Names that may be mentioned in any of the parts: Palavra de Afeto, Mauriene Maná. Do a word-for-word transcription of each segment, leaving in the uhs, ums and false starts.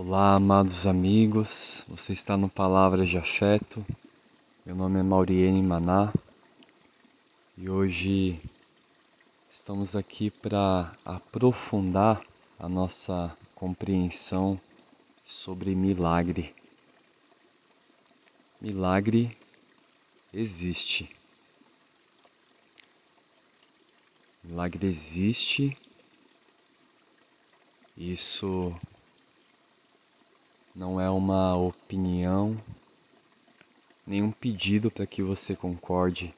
Olá, amados amigos, você está no Palavra de Afeto, meu nome é Mauriene Maná e hoje estamos aqui para aprofundar a nossa compreensão sobre milagre. Milagre existe. Milagre existe, isso não é uma opinião, nenhum pedido para que você concorde.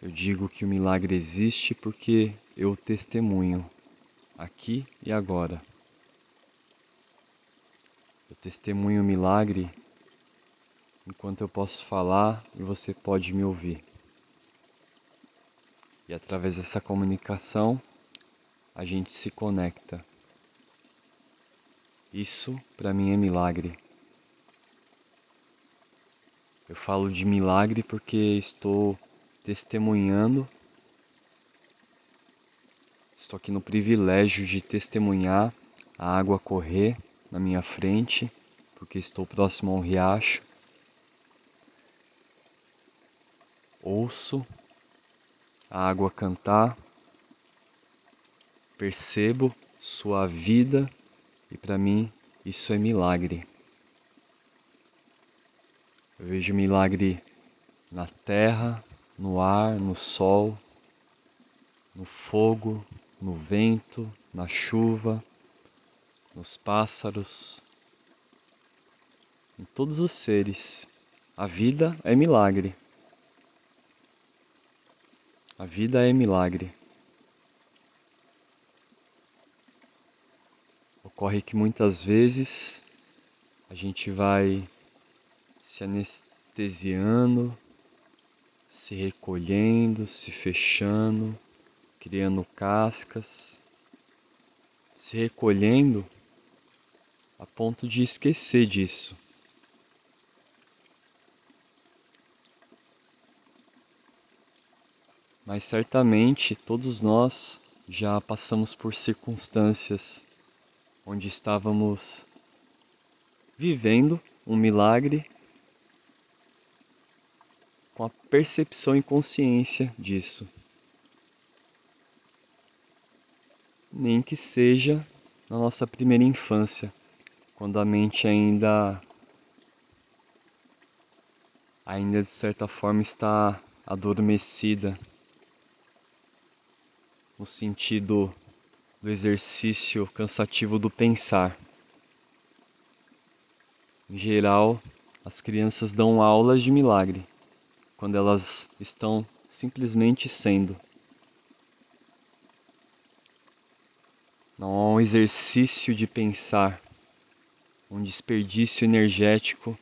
Eu digo que o milagre existe porque eu testemunho, aqui e agora. Eu testemunho o milagre enquanto eu posso falar e você pode me ouvir. E através dessa comunicação, a gente se conecta. Isso, para mim, é milagre. Eu falo de milagre porque estou testemunhando. Estou aqui no privilégio de testemunhar a água correr na minha frente, porque estou próximo a um riacho. Ouço a água cantar, percebo sua vida e para mim isso é milagre. Eu vejo milagre na terra, no ar, no sol, no fogo, no vento, na chuva, nos pássaros, em todos os seres. A vida é milagre. A vida é milagre. Ocorre que muitas vezes a gente vai se anestesiando, se recolhendo, se fechando, criando cascas, se recolhendo a ponto de esquecer disso. Mas certamente todos nós já passamos por circunstâncias onde estávamos vivendo um milagre com a percepção e consciência disso. Nem que seja na nossa primeira infância, quando a mente ainda, ainda de certa forma está adormecida, no sentido do exercício cansativo do pensar. Em geral, as crianças dão aulas de milagre, quando elas estão simplesmente sendo. Não há um exercício de pensar, um desperdício energético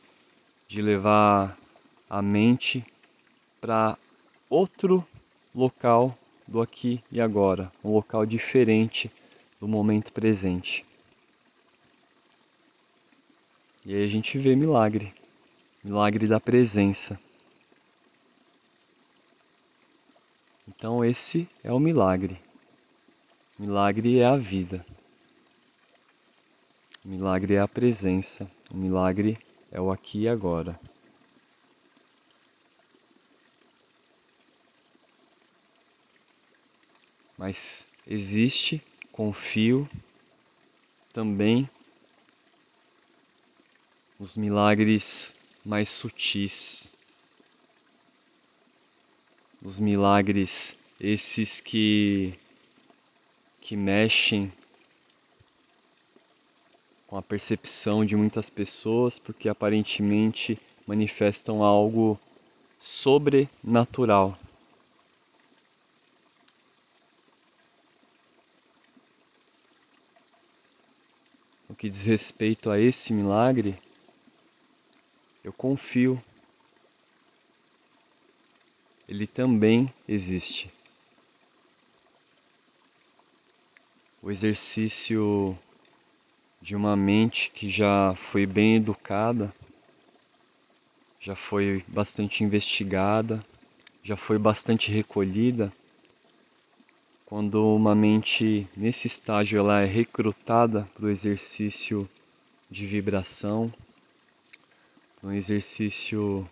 de levar a mente para outro local do aqui e agora, um local diferente do momento presente. E aí a gente vê milagre, milagre da presença. Então esse é o milagre. Milagre é a vida. Milagre é a presença. O milagre é o aqui e agora. Mas existe, confio, também os milagres mais sutis. Os milagres esses que, que mexem com a percepção de muitas pessoas, porque aparentemente manifestam algo sobrenatural. Que diz respeito a esse milagre, eu confio, ele também existe. O exercício de uma mente que já foi bem educada, já foi bastante investigada, já foi bastante recolhida, Quando uma mente, nesse estágio, ela é recrutada para o exercício de vibração, para um exercício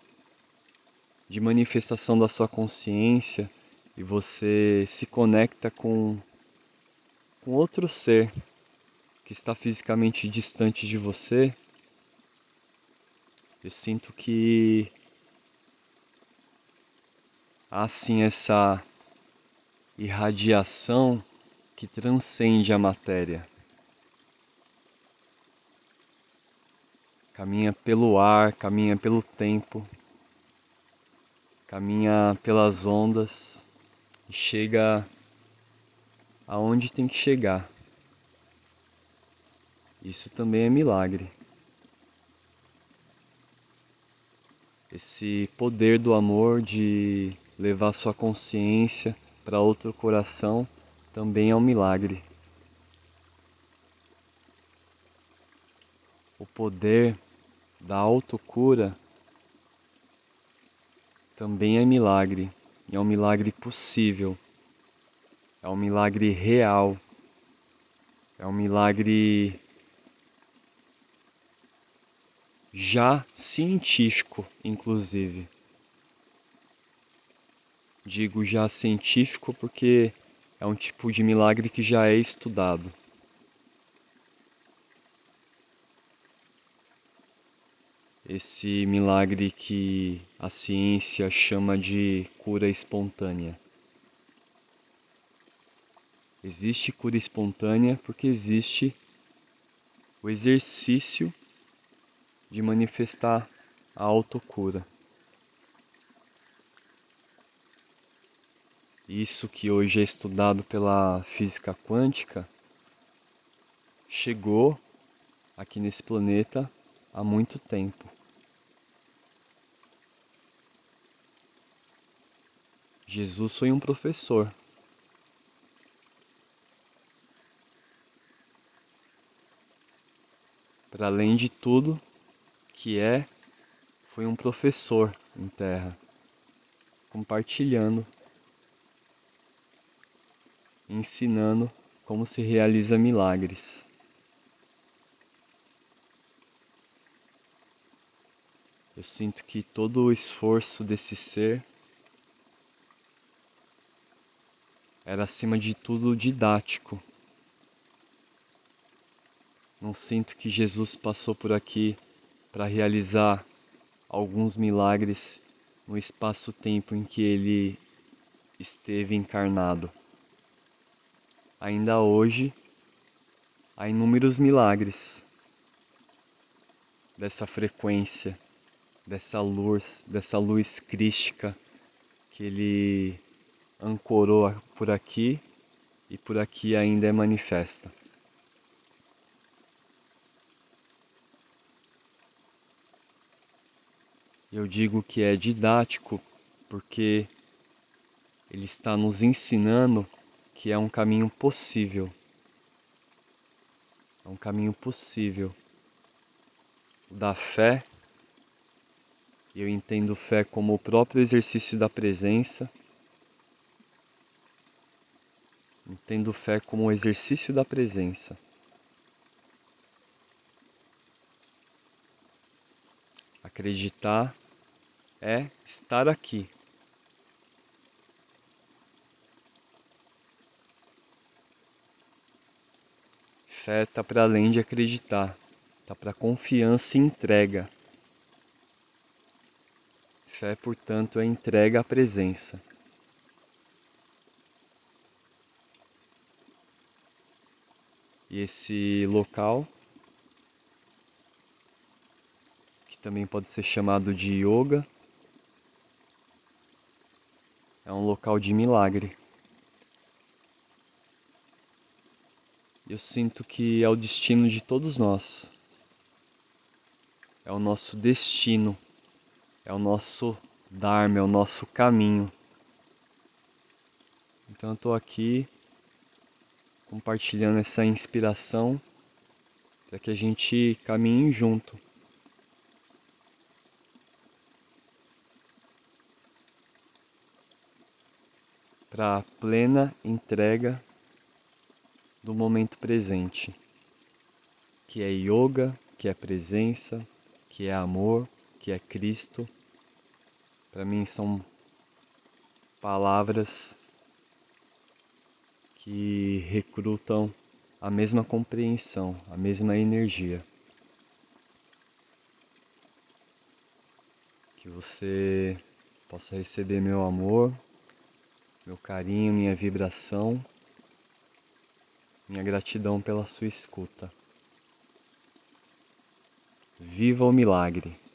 de manifestação da sua consciência, e você se conecta com, com outro ser que está fisicamente distante de você, eu sinto que há sim essa irradiação que transcende a matéria. Caminha pelo ar, caminha pelo tempo, caminha pelas ondas e chega aonde tem que chegar. Isso também é milagre. Esse poder do amor de levar sua consciência para outro coração também é um milagre. O poder da autocura também é milagre. É um milagre possível. É um milagre real. É um milagre já científico, inclusive. Digo já científico porque é um tipo de milagre que já é estudado. Esse milagre que a ciência chama de cura espontânea. Existe cura espontânea porque existe o exercício de manifestar a autocura. Isso que hoje é estudado pela física quântica chegou aqui nesse planeta há muito tempo. Jesus foi um professor. Para além de tudo que é, foi um professor em terra, compartilhando, ensinando como se realiza milagres. Eu sinto que todo o esforço desse ser era, acima de tudo, didático. Não sinto que Jesus passou por aqui para realizar alguns milagres no espaço-tempo em que ele esteve encarnado. Ainda hoje, há inúmeros milagres dessa frequência, dessa luz, dessa luz crística que ele ancorou por aqui e por aqui ainda é manifesta. Eu digo que é didático porque ele está nos ensinando que é um caminho possível, é um caminho possível, da fé. Eu entendo fé como o próprio exercício da presença, entendo fé como o exercício da presença. Acreditar é estar aqui. Fé está para além de acreditar, está para confiança e entrega. Fé, portanto, é entrega à presença. E esse local, que também pode ser chamado de yoga, é um local de milagre. Eu sinto que é o destino de todos nós. É o nosso destino, é o nosso dharma, é o nosso caminho. Então eu estou aqui compartilhando essa inspiração para que a gente caminhe junto. para a plena entrega do momento presente, que é yoga, que é presença, que é amor, que é Cristo. Para mim são palavras que recrutam a mesma compreensão, a mesma energia. Que você possa receber meu amor, meu carinho, minha vibração, minha gratidão pela sua escuta. Viva o milagre!